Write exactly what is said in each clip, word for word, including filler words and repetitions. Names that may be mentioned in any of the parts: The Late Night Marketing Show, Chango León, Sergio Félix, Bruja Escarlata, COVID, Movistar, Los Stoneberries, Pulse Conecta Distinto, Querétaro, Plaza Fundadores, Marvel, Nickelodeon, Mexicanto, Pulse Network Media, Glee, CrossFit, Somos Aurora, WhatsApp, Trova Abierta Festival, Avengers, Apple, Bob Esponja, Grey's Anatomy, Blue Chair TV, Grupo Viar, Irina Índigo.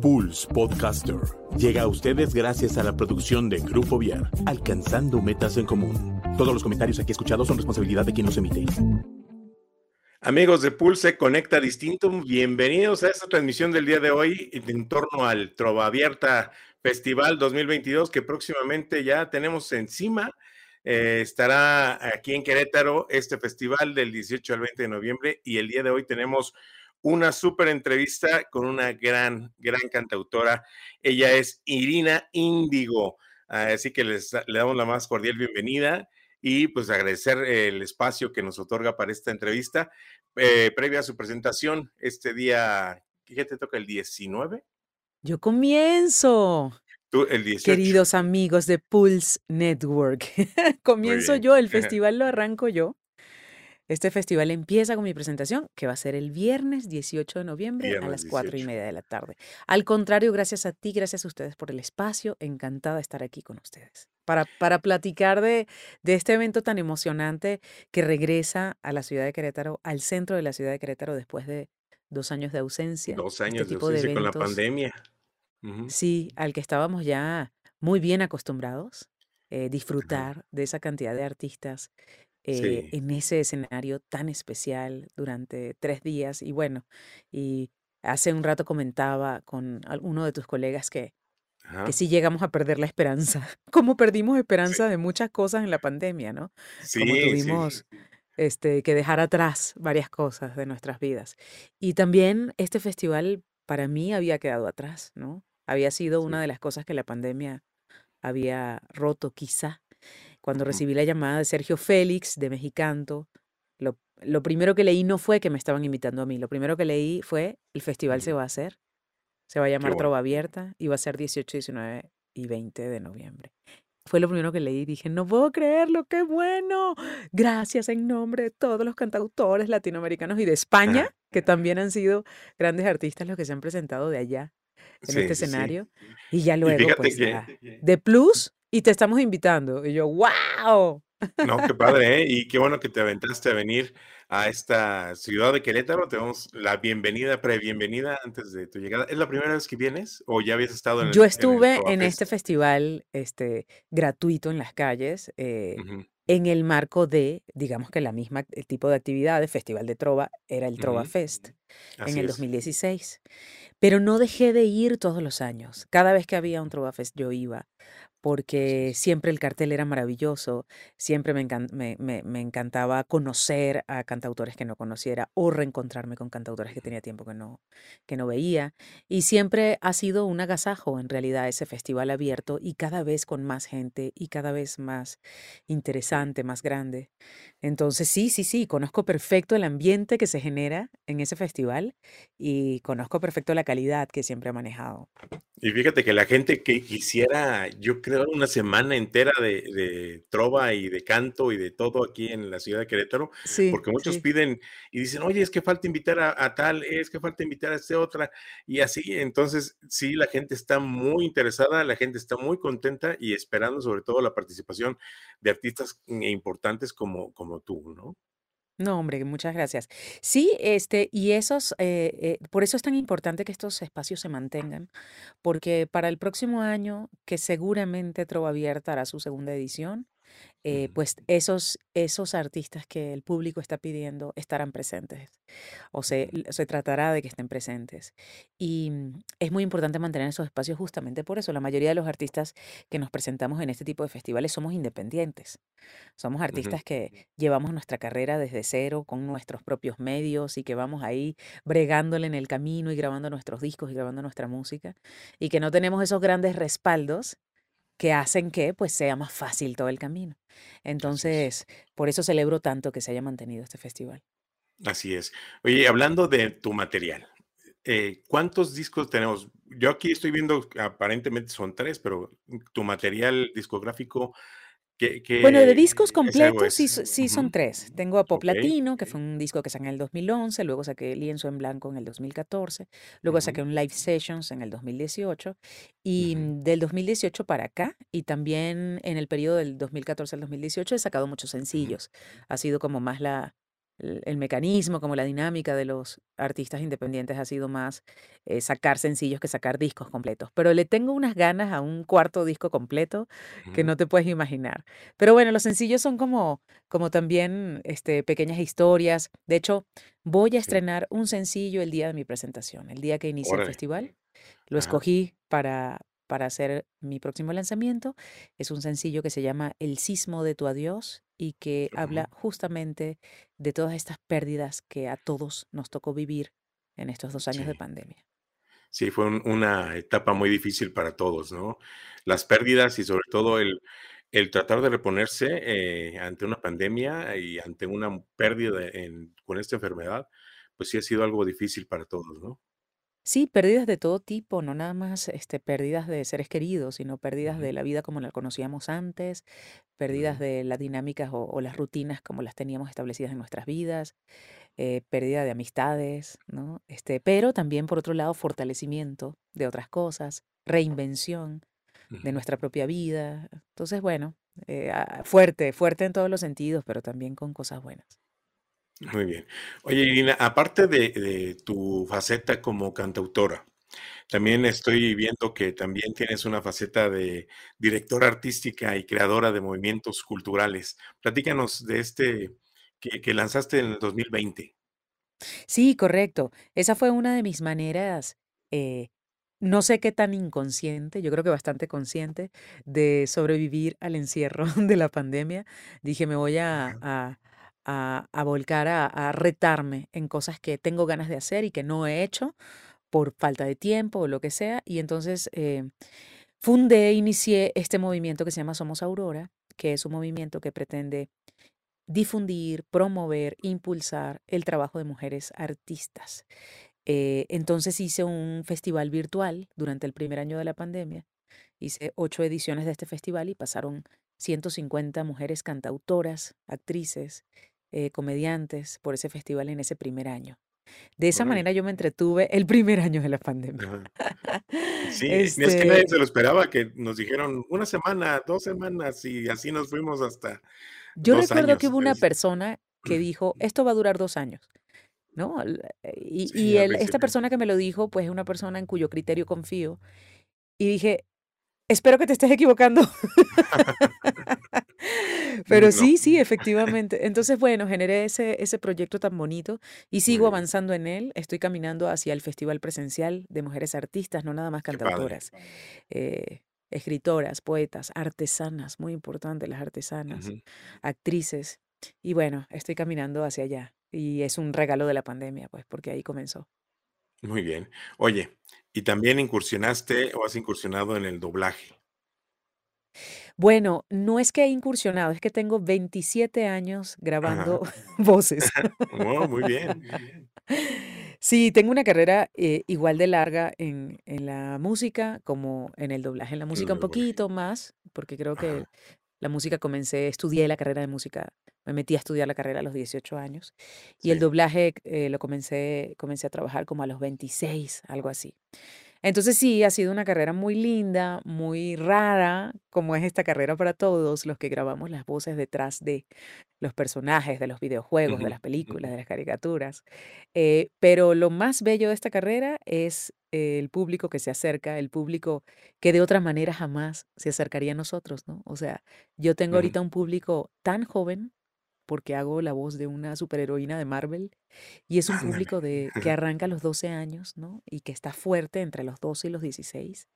Pulse Podcaster llega a ustedes gracias a la producción de Grupo Viar, alcanzando metas en común. Todos los comentarios aquí escuchados son responsabilidad de quien los emite. Amigos de Pulse Conecta Distinto, bienvenidos a esta transmisión del día de hoy en torno al Trova Abierta Festival dos mil veintidós, que próximamente ya tenemos encima. Eh, estará aquí en Querétaro este festival del dieciocho al veinte de noviembre, y el día de hoy tenemos una súper entrevista con una gran, gran cantautora. Ella es Irina Índigo, así que les, le damos la más cordial bienvenida. Y pues agradecer el espacio que nos otorga para esta entrevista, eh, previa a su presentación este día. ¿Qué te toca? ¿El diecinueve? Yo comienzo. Tú, el dieciocho. Queridos amigos de Pulse Network, comienzo yo, el festival lo arranco yo. Este festival empieza con mi presentación, que va a ser el viernes dieciocho de noviembre viernes a las cuatro y media de la tarde. Al contrario, gracias a ti, gracias a ustedes por el espacio. Encantada de estar aquí con ustedes para, para platicar de, de este evento tan emocionante que regresa a la ciudad de Querétaro, al centro de la ciudad de Querétaro, después de dos años de ausencia. Dos años este de ausencia de con la pandemia. Uh-huh. Sí, al que estábamos ya muy bien acostumbrados, eh, disfrutar uh-huh. de esa cantidad de artistas. Eh, sí. En ese escenario tan especial durante tres días. Y bueno, y hace un rato comentaba con uno de tus colegas que, que sí llegamos a perder la esperanza, como perdimos esperanza sí. de muchas cosas en la pandemia, ¿no? Sí, como tuvimos sí. este, que dejar atrás varias cosas de nuestras vidas. Y también este festival para mí había quedado atrás, ¿no? Había sido sí. una de las cosas que la pandemia había roto, quizá. Cuando recibí la llamada de Sergio Félix, de Mexicanto, lo, lo primero que leí no fue que me estaban invitando a mí. Lo primero que leí fue, el festival se va a hacer, se va a llamar bueno. Trova Abierta, y va a ser dieciocho, diecinueve y veinte de noviembre. Fue lo primero que leí, dije, no puedo creerlo, qué bueno. Gracias en nombre de todos los cantautores latinoamericanos y de España, que también han sido grandes artistas los que se han presentado de allá, en sí, este escenario. Sí. Y ya luego, y pues, que, la, de plus... Y te estamos invitando. Y yo, ¡wow! No, qué padre, ¿eh? Y qué bueno que te aventaste a venir a esta ciudad de Querétaro. Te damos la bienvenida, pre-bienvenida antes de tu llegada. ¿Es la primera vez que vienes o ya habías estado en el... Yo estuve en, el en este festival este, gratuito en las calles, eh, uh-huh. en el marco de, digamos que la misma el tipo de actividades, Festival de Trova, era el Trova uh-huh. Fest, Así en el dos mil dieciséis. Es. Pero no dejé de ir todos los años. Cada vez que había un Trova Fest yo iba, porque siempre el cartel era maravilloso, siempre me, encan- me, me, me encantaba conocer a cantautores que no conociera o reencontrarme con cantautores que tenía tiempo que no, que no veía. Y siempre ha sido un agasajo, en realidad, ese festival abierto, y cada vez con más gente y cada vez más interesante, más grande. Entonces sí, sí, sí, conozco perfecto el ambiente que se genera en ese festival y conozco perfecto la calidad que siempre ha manejado. Y fíjate que la gente que quisiera, yo creo, una semana entera de, de trova y de canto y de todo aquí en la ciudad de Querétaro, sí, porque muchos sí. piden y dicen, oye, es que falta invitar a, a tal, es que falta invitar a este otra, y así. Entonces, sí, la gente está muy interesada, la gente está muy contenta y esperando sobre todo la participación de artistas importantes como, como tú, ¿no? No, hombre, muchas gracias. Sí, este, y esos, eh, eh, por eso es tan importante que estos espacios se mantengan, porque para el próximo año, que seguramente Trova Abierta hará su segunda edición, eh, pues esos, esos artistas que el público está pidiendo estarán presentes, o se, se tratará de que estén presentes. Y es muy importante mantener esos espacios justamente por eso. La mayoría de los artistas que nos presentamos en este tipo de festivales somos independientes. Somos artistas uh-huh. que llevamos nuestra carrera desde cero con nuestros propios medios y que vamos ahí bregándole en el camino y grabando nuestros discos y grabando nuestra música, y que no tenemos esos grandes respaldos que hacen que pues sea más fácil todo el camino. Entonces, por eso celebro tanto que se haya mantenido este festival. Así es. Oye, hablando de tu material, eh, ¿cuántos discos tenemos? Yo aquí estoy viendo, aparentemente son tres, pero tu material discográfico... ¿Qué, qué bueno, de discos completos sí, sí uh-huh. son tres. Tengo a Pop okay. Latino, que fue un disco que saqué en el dos mil once, luego saqué Lienzo en Blanco en el dos mil catorce, luego uh-huh. saqué un Live Sessions en el dos mil dieciocho, y uh-huh. del dos mil dieciocho para acá, y también en el periodo del dos mil catorce al dos mil dieciocho he sacado muchos sencillos. Uh-huh. Ha sido como más la, el, el mecanismo, como la dinámica de los artistas independientes ha sido más eh, sacar sencillos que sacar discos completos. Pero le tengo unas ganas a un cuarto disco completo que no te puedes imaginar. Pero bueno, los sencillos son como, como también este, pequeñas historias. De hecho, voy a estrenar un sencillo el día de mi presentación, el día que inicie el festival. Lo escogí para, para hacer mi próximo lanzamiento. Es un sencillo que se llama El sismo de tu adiós y que uh-huh. habla justamente de todas estas pérdidas que a todos nos tocó vivir en estos dos años sí. de pandemia. Sí, fue un, una etapa muy difícil para todos, ¿no? Las pérdidas y sobre todo el, el tratar de reponerse eh, ante una pandemia y ante una pérdida en, con esta enfermedad, pues sí ha sido algo difícil para todos, ¿no? Sí, pérdidas de todo tipo, no nada más este, pérdidas de seres queridos, sino pérdidas de la vida como la conocíamos antes, pérdidas de las dinámicas o, o las rutinas como las teníamos establecidas en nuestras vidas, eh, pérdida de amistades, ¿no? Este, pero también, por otro lado, fortalecimiento de otras cosas, reinvención de nuestra propia vida. Entonces, bueno, eh, fuerte, fuerte en todos los sentidos, pero también con cosas buenas. Muy bien. Oye, Irina, aparte de, de tu faceta como cantautora, también estoy viendo que también tienes una faceta de directora artística y creadora de movimientos culturales. Platícanos de este que, que lanzaste en el dos mil veinte. Sí, correcto. Esa fue una de mis maneras, eh, no sé qué tan inconsciente, yo creo que bastante consciente, de sobrevivir al encierro de la pandemia. Dije, me voy a... a A, a volcar, a, a retarme en cosas que tengo ganas de hacer y que no he hecho por falta de tiempo o lo que sea. Y entonces eh, fundé, inicié este movimiento que se llama Somos Aurora, que es un movimiento que pretende difundir, promover, impulsar el trabajo de mujeres artistas. Eh, entonces hice un festival virtual durante el primer año de la pandemia. Hice ocho ediciones de este festival y pasaron ciento cincuenta mujeres cantautoras, actrices, Eh, comediantes por ese festival en ese primer año. De esa bueno. manera yo me entretuve el primer año de la pandemia. Sí, este... es que nadie se lo esperaba, que nos dijeron una semana, dos semanas y así nos fuimos hasta Yo dos recuerdo años, que hubo una es... persona que dijo, esto va a durar dos años, ¿no? Y, sí, y él, esta persona que me lo dijo, pues es una persona en cuyo criterio confío. Y dije, espero que te estés equivocando. Pero no. sí, sí, efectivamente. Entonces, bueno, generé ese, ese proyecto tan bonito y sigo avanzando en él. Estoy caminando hacia el Festival Presencial de Mujeres Artistas, no nada más cantautoras, eh, escritoras, poetas, artesanas, muy importante las artesanas, uh-huh. actrices. Y bueno, estoy caminando hacia allá y es un regalo de la pandemia, pues, porque ahí comenzó. Muy bien. Oye, ¿y también incursionaste o has incursionado en el doblaje? Bueno, no es que he incursionado, es que tengo veintisiete años grabando Ajá. voces. Wow, muy bien, muy bien. Sí, tengo una carrera eh, igual de larga en, en la música como en el doblaje. En la música muy un poquito bueno. más, porque creo que Ajá. la música comencé, estudié la carrera de música, me metí a estudiar la carrera a los dieciocho años y sí. el doblaje eh, lo comencé, comencé a trabajar como a los veintiséis, algo así. Entonces sí, ha sido una carrera muy linda, muy rara, como es esta carrera para todos los que grabamos las voces detrás de los personajes, de los videojuegos, uh-huh. de las películas, de las caricaturas. Eh, pero lo más bello de esta carrera es eh, el público que se acerca, el público que de otra manera jamás se acercaría a nosotros, ¿no? O sea, yo tengo uh-huh. ahorita un público tan joven, porque hago la voz de una superheroína de Marvel, y es un público de, que arranca a los doce años, ¿no? Y que está fuerte entre los doce y los dieciséis.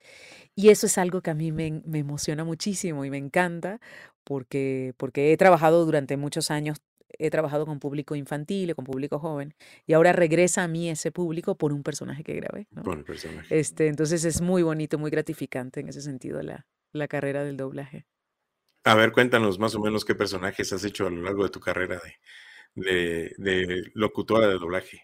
Y eso es algo que a mí me, me emociona muchísimo y me encanta, porque, porque he trabajado durante muchos años, he trabajado con público infantil, con público joven, y ahora regresa a mí ese público por un personaje que grabé, ¿no? Por un personaje. Este, entonces es muy bonito, muy gratificante en ese sentido la, la carrera del doblaje. A ver, cuéntanos más o menos qué personajes has hecho a lo largo de tu carrera de, de, de locutora de doblaje.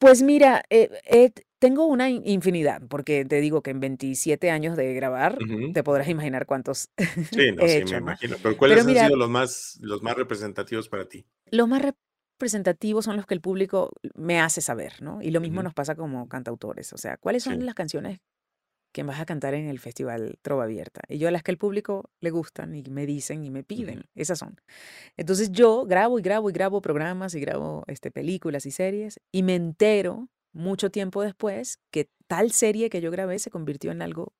Pues mira, eh, eh, tengo una infinidad, porque te digo que en veintisiete años de grabar uh-huh. te podrás imaginar cuántos Sí, no, he sí, hecho, me ¿no? imagino. Pero ¿cuáles Pero mira, han sido los más, los más representativos para ti? Los más representativos son los que el público me hace saber, ¿no? Y lo mismo uh-huh. nos pasa como cantautores. O sea, ¿cuáles son sí. las canciones que vas a cantar en el festival Trova Abierta. Y yo a las que el público le gustan y me dicen y me piden, esas son. Entonces yo grabo y grabo y grabo programas y grabo este, películas y series y me entero mucho tiempo después que tal serie que yo grabé se convirtió en algo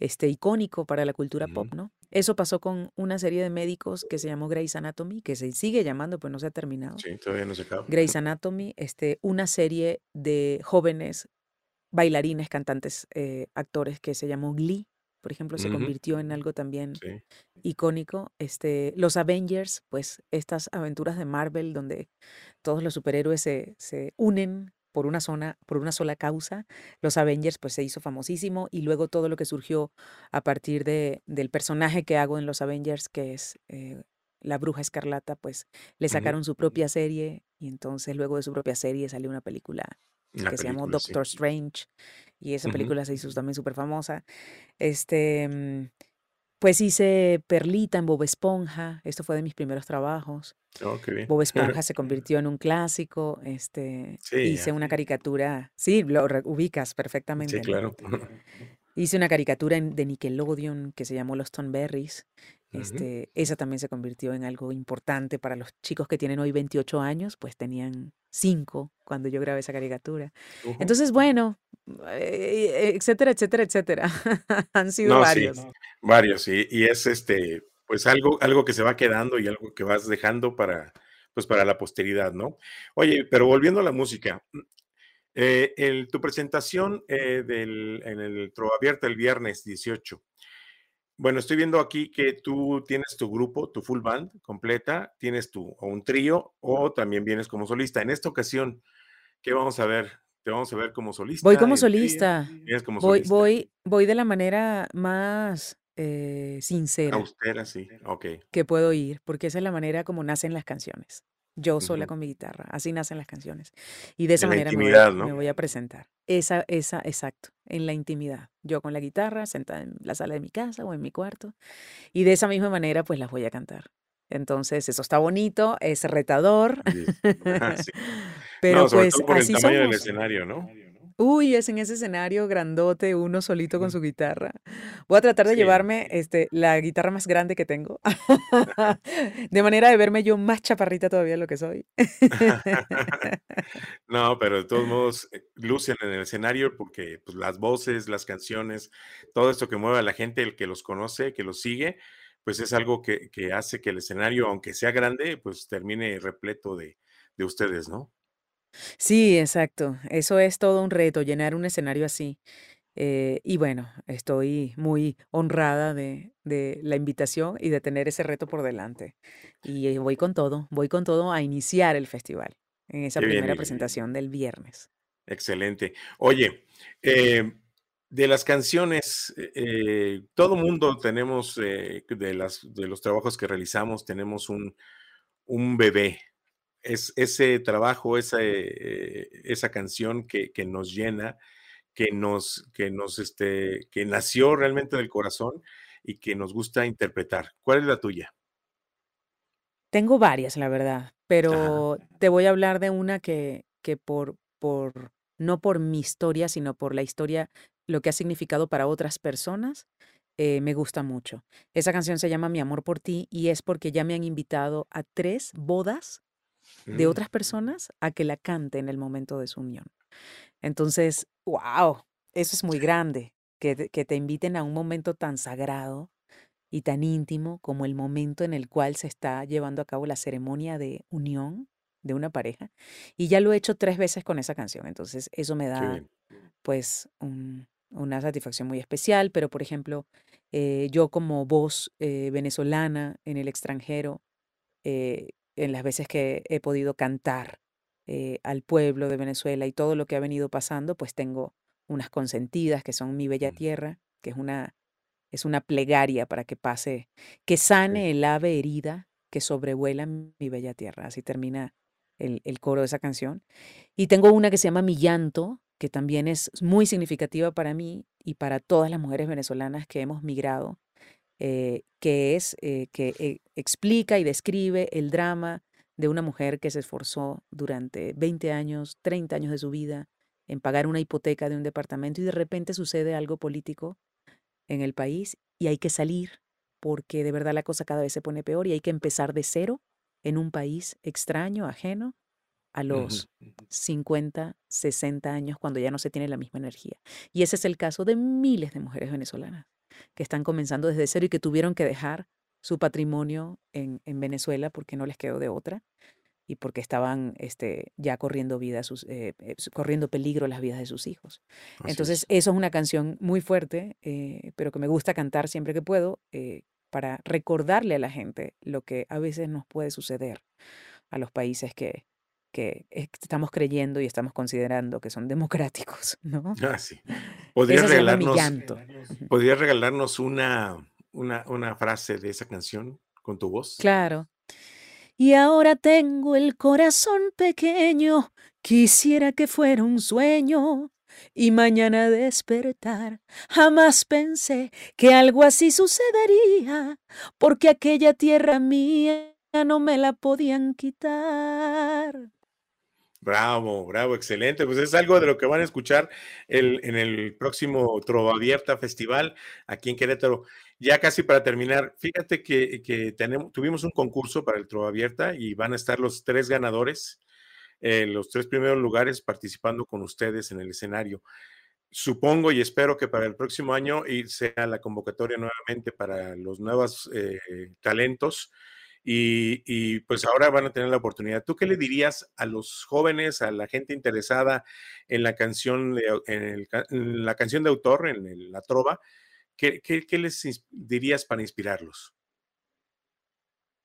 este, icónico para la cultura uh-huh. pop, ¿no? Eso pasó con una serie de médicos que se llamó Grey's Anatomy, que se sigue llamando, pues no se ha terminado. Sí, todavía no se acaba. Grey's Anatomy, este, una serie de jóvenes bailarines, cantantes, eh, actores que se llamó Glee, por ejemplo, se uh-huh. convirtió en algo también sí. icónico. Este, los Avengers, pues estas aventuras de Marvel donde todos los superhéroes se, se unen por una zona, por una sola causa. Los Avengers pues se hizo famosísimo y luego todo lo que surgió a partir de, del personaje que hago en los Avengers, que es eh, la Bruja Escarlata, pues le sacaron uh-huh. su propia serie y entonces luego de su propia serie salió una película La que película, se llamó Doctor sí. Strange, y esa película uh-huh. se hizo también súper famosa. Este, pues hice Perlita en Bob Esponja, esto fue de mis primeros trabajos. Oh, qué bien. Bob Esponja se convirtió en un clásico, este, sí, hice ya. una caricatura, sí, lo ubicas perfectamente. Sí, claro. ¿No? Hice una caricatura en, de Nickelodeon que se llamó Los Stoneberries. Este, uh-huh. Esa también se convirtió en algo importante para los chicos que tienen hoy veintiocho años, pues tenían cinco cuando yo grabé esa caricatura. Uh-huh. Entonces, bueno, etcétera, etcétera, etcétera. Han sido no, varios. Sí, no. Varios, sí. Y es este, pues algo, algo que se va quedando y algo que vas dejando para, pues, para la posteridad, ¿no? Oye, pero volviendo a la música, eh, el, tu presentación eh, del, en el Trova Abierta el viernes dieciocho. Bueno, estoy viendo aquí que tú tienes tu grupo, tu full band completa, tienes tu o un trío o también vienes como solista. En esta ocasión, ¿qué vamos a ver? Te vamos a ver como solista. Voy como solista. Vienes como voy, solista. Voy, voy de la manera más eh, sincera. Austera, sí. Ok. Que puedo ir, porque esa es la manera como nacen las canciones. Yo sola uh-huh. con mi guitarra, así nacen las canciones. Y de esa en manera me voy, a, ¿no? me voy a presentar. Esa, esa, exacto, en la intimidad. Yo con la guitarra, sentada en la sala de mi casa o en mi cuarto. Y de esa misma manera, pues las voy a cantar. Entonces, eso está bonito, es retador. Sí. Sí. Pero no, sobre pues todo por así el tamaño somos. Del escenario, ¿no? Uy, es en ese escenario grandote, uno solito con su guitarra. Voy a tratar de sí. llevarme este, la guitarra más grande que tengo, de manera de verme yo más chaparrita todavía de lo que soy. No, pero de todos modos, lucen en el escenario porque pues, las voces, las canciones, todo esto que mueve a la gente, el que los conoce, que los sigue, pues es algo que, que hace que el escenario, aunque sea grande, pues termine repleto de, de ustedes, ¿no? Sí, exacto. Eso es todo un reto, llenar un escenario así. Eh, y bueno, estoy muy honrada de, de la invitación y de tener ese reto por delante. Y eh, voy con todo, voy con todo a iniciar el festival en esa Qué primera bien, presentación bien. Del viernes. Excelente. Oye, eh, de las canciones, eh, todo mundo tenemos, eh, de, las, de los trabajos que realizamos, tenemos un, un bebé. Es ese trabajo, esa, eh, esa canción que, que nos llena, que nos, que nos, este, que nació realmente del corazón y que nos gusta interpretar. ¿Cuál es la tuya? Tengo varias, la verdad, pero Ajá. te voy a hablar de una que, que por, por, no por mi historia, sino por la historia, lo que ha significado para otras personas, eh, me gusta mucho. Esa canción se llama Mi Amor por Ti y es porque ya me han invitado a tres bodas de otras personas a que la cante en el momento de su unión. Entonces, wow, eso es muy grande, que, que te inviten a un momento tan sagrado y tan íntimo como el momento en el cual se está llevando a cabo la ceremonia de unión de una pareja. Y ya lo he hecho tres veces con esa canción, entonces eso me da sí. pues un, una satisfacción muy especial, pero por ejemplo, eh, yo como voz eh, venezolana en el extranjero, eh, en las veces que he podido cantar eh, al pueblo de Venezuela y todo lo que ha venido pasando, pues tengo unas consentidas que son Mi Bella Tierra, que es una, es una plegaria para que pase, que sane el ave herida que sobrevuela mi bella tierra. Así termina el, el coro de esa canción. Y tengo una que se llama Mi Llanto, que también es muy significativa para mí y para todas las mujeres venezolanas que hemos migrado. Eh, que es eh, que eh, explica y describe el drama de una mujer que se esforzó durante veinte años, treinta años de su vida en pagar una hipoteca de un departamento y de repente sucede algo político en el país y hay que salir porque de verdad la cosa cada vez se pone peor y hay que empezar de cero en un país extraño, ajeno, a los uh-huh. cincuenta, sesenta años cuando ya no se tiene la misma energía. Y ese es el caso de miles de mujeres venezolanas que están comenzando desde cero y que tuvieron que dejar su patrimonio en, en Venezuela porque no les quedó de otra y porque estaban este, ya corriendo, vida sus, eh, corriendo peligro las vidas de sus hijos. Así Entonces, es. Eso es una canción muy fuerte, eh, pero que me gusta cantar siempre que puedo eh, para recordarle a la gente lo que a veces nos puede suceder a los países que, que estamos creyendo y estamos considerando que son democráticos, ¿no? Ah, sí. ¿Podrías regalarnos, ¿podrías regalarnos una, una, una frase de esa canción con tu voz? Claro. Y ahora tengo el corazón pequeño, quisiera que fuera un sueño, y mañana despertar. Jamás pensé que algo así sucedería, porque aquella tierra mía no me la podían quitar. Bravo, bravo, excelente. Pues es algo de lo que van a escuchar el, en el próximo Trova Abierta Festival aquí en Querétaro. Ya casi para terminar, fíjate que, que tenemos, tuvimos un concurso para el Trova Abierta y van a estar los tres ganadores, eh, los tres primeros lugares participando con ustedes en el escenario. Supongo y espero que para el próximo año sea la convocatoria nuevamente para los nuevos eh, talentos y, y pues ahora van a tener la oportunidad. ¿Tú qué le dirías a los jóvenes, a la gente interesada en la canción de, en el, en la canción de autor, en el, la trova? ¿Qué, qué, ¿Qué les dirías para inspirarlos?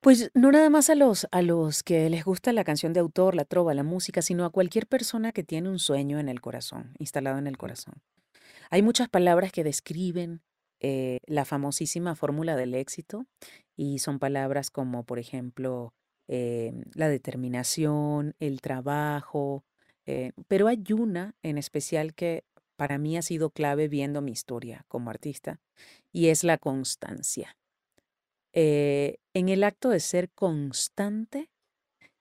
Pues no nada más a los, a los que les gusta la canción de autor, la trova, la música, sino a cualquier persona que tiene un sueño en el corazón, instalado en el corazón. Hay muchas palabras que describen eh, la famosísima fórmula del éxito y son palabras como, por ejemplo, eh, la determinación, el trabajo, eh, pero hay una en especial que para mí ha sido clave viendo mi historia como artista, y es la constancia. Eh, en el acto de ser constante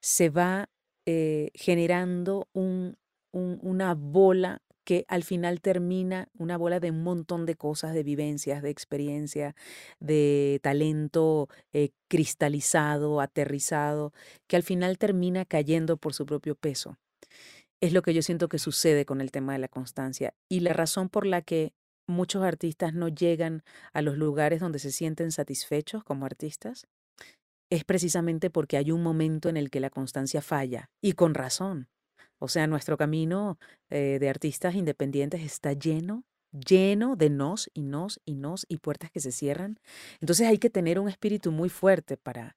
se va eh, generando un, un, una bola que al final termina, una bola de un montón de cosas, de vivencias, de experiencia, de talento eh, cristalizado, aterrizado, que al final termina cayendo por su propio peso. Es lo que yo siento que sucede con el tema de la constancia y la razón por la que muchos artistas no llegan a los lugares donde se sienten satisfechos como artistas es precisamente porque hay un momento en el que la constancia falla y con razón. O sea, nuestro camino eh, de artistas independientes está lleno, lleno de nos y nos y nos y puertas que se cierran. Entonces hay que tener un espíritu muy fuerte para...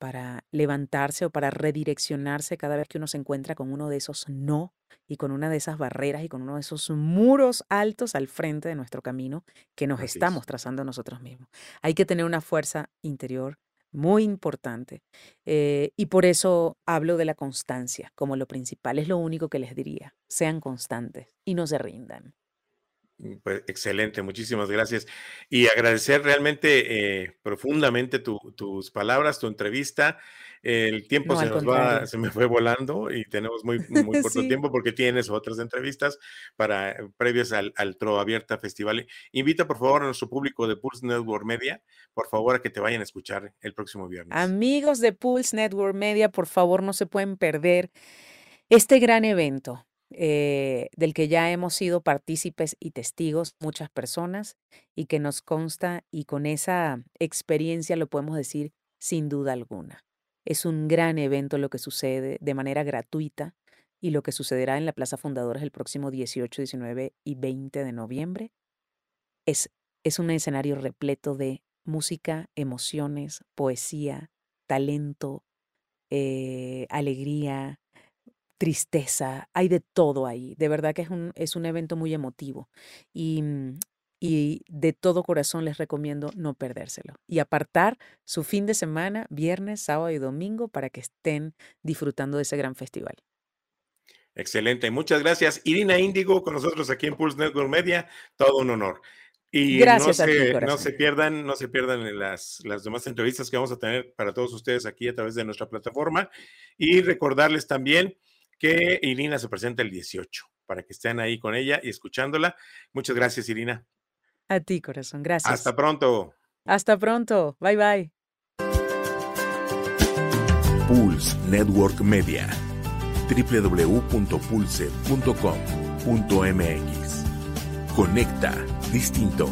para levantarse o para redireccionarse cada vez que uno se encuentra con uno de esos no y con una de esas barreras y con uno de esos muros altos al frente de nuestro camino que nos Así estamos es. trazando nosotros mismos. Hay que tener una fuerza interior muy importante eh, y por eso hablo de la constancia como lo principal. Es lo único que les diría. Sean constantes y no se rindan. Pues excelente, muchísimas gracias y agradecer realmente eh, profundamente tu, tus palabras, tu entrevista. El tiempo no, se nos va, se me fue volando y tenemos muy, muy corto sí. tiempo porque tienes otras entrevistas para previas al, al Trova Abierta Festival. Invita por favor a nuestro público de Pulse Network Media, por favor, a que te vayan a escuchar el próximo viernes. Amigos de Pulse Network Media, por favor, no se pueden perder este gran evento. Eh, del que ya hemos sido partícipes y testigos muchas personas y que nos consta y con esa experiencia lo podemos decir sin duda alguna. Es un gran evento lo que sucede de manera gratuita y lo que sucederá en la Plaza Fundadores el próximo dieciocho, diecinueve y veinte de noviembre. Es, es un escenario repleto de música, emociones, poesía, talento, eh, alegría, tristeza, hay de todo ahí. De verdad que es un, es un evento muy emotivo y, y de todo corazón les recomiendo no perdérselo y apartar su fin de semana, viernes, sábado y domingo para que estén disfrutando de ese gran festival. Excelente, muchas gracias. Irina Índigo con nosotros aquí en Pulse Network Media, todo un honor. Y gracias no, a se, ti, no se pierdan, no se pierdan las, las demás entrevistas que vamos a tener para todos ustedes aquí a través de nuestra plataforma y recordarles también que Irina se presenta el dieciocho. para que estén ahí con ella y escuchándola. Muchas gracias, Irina. A ti, corazón. Gracias. Hasta pronto. Hasta pronto. Bye, bye. Pulse Network Media. doble u doble u doble u punto pulse punto com punto m x. Conecta distinto.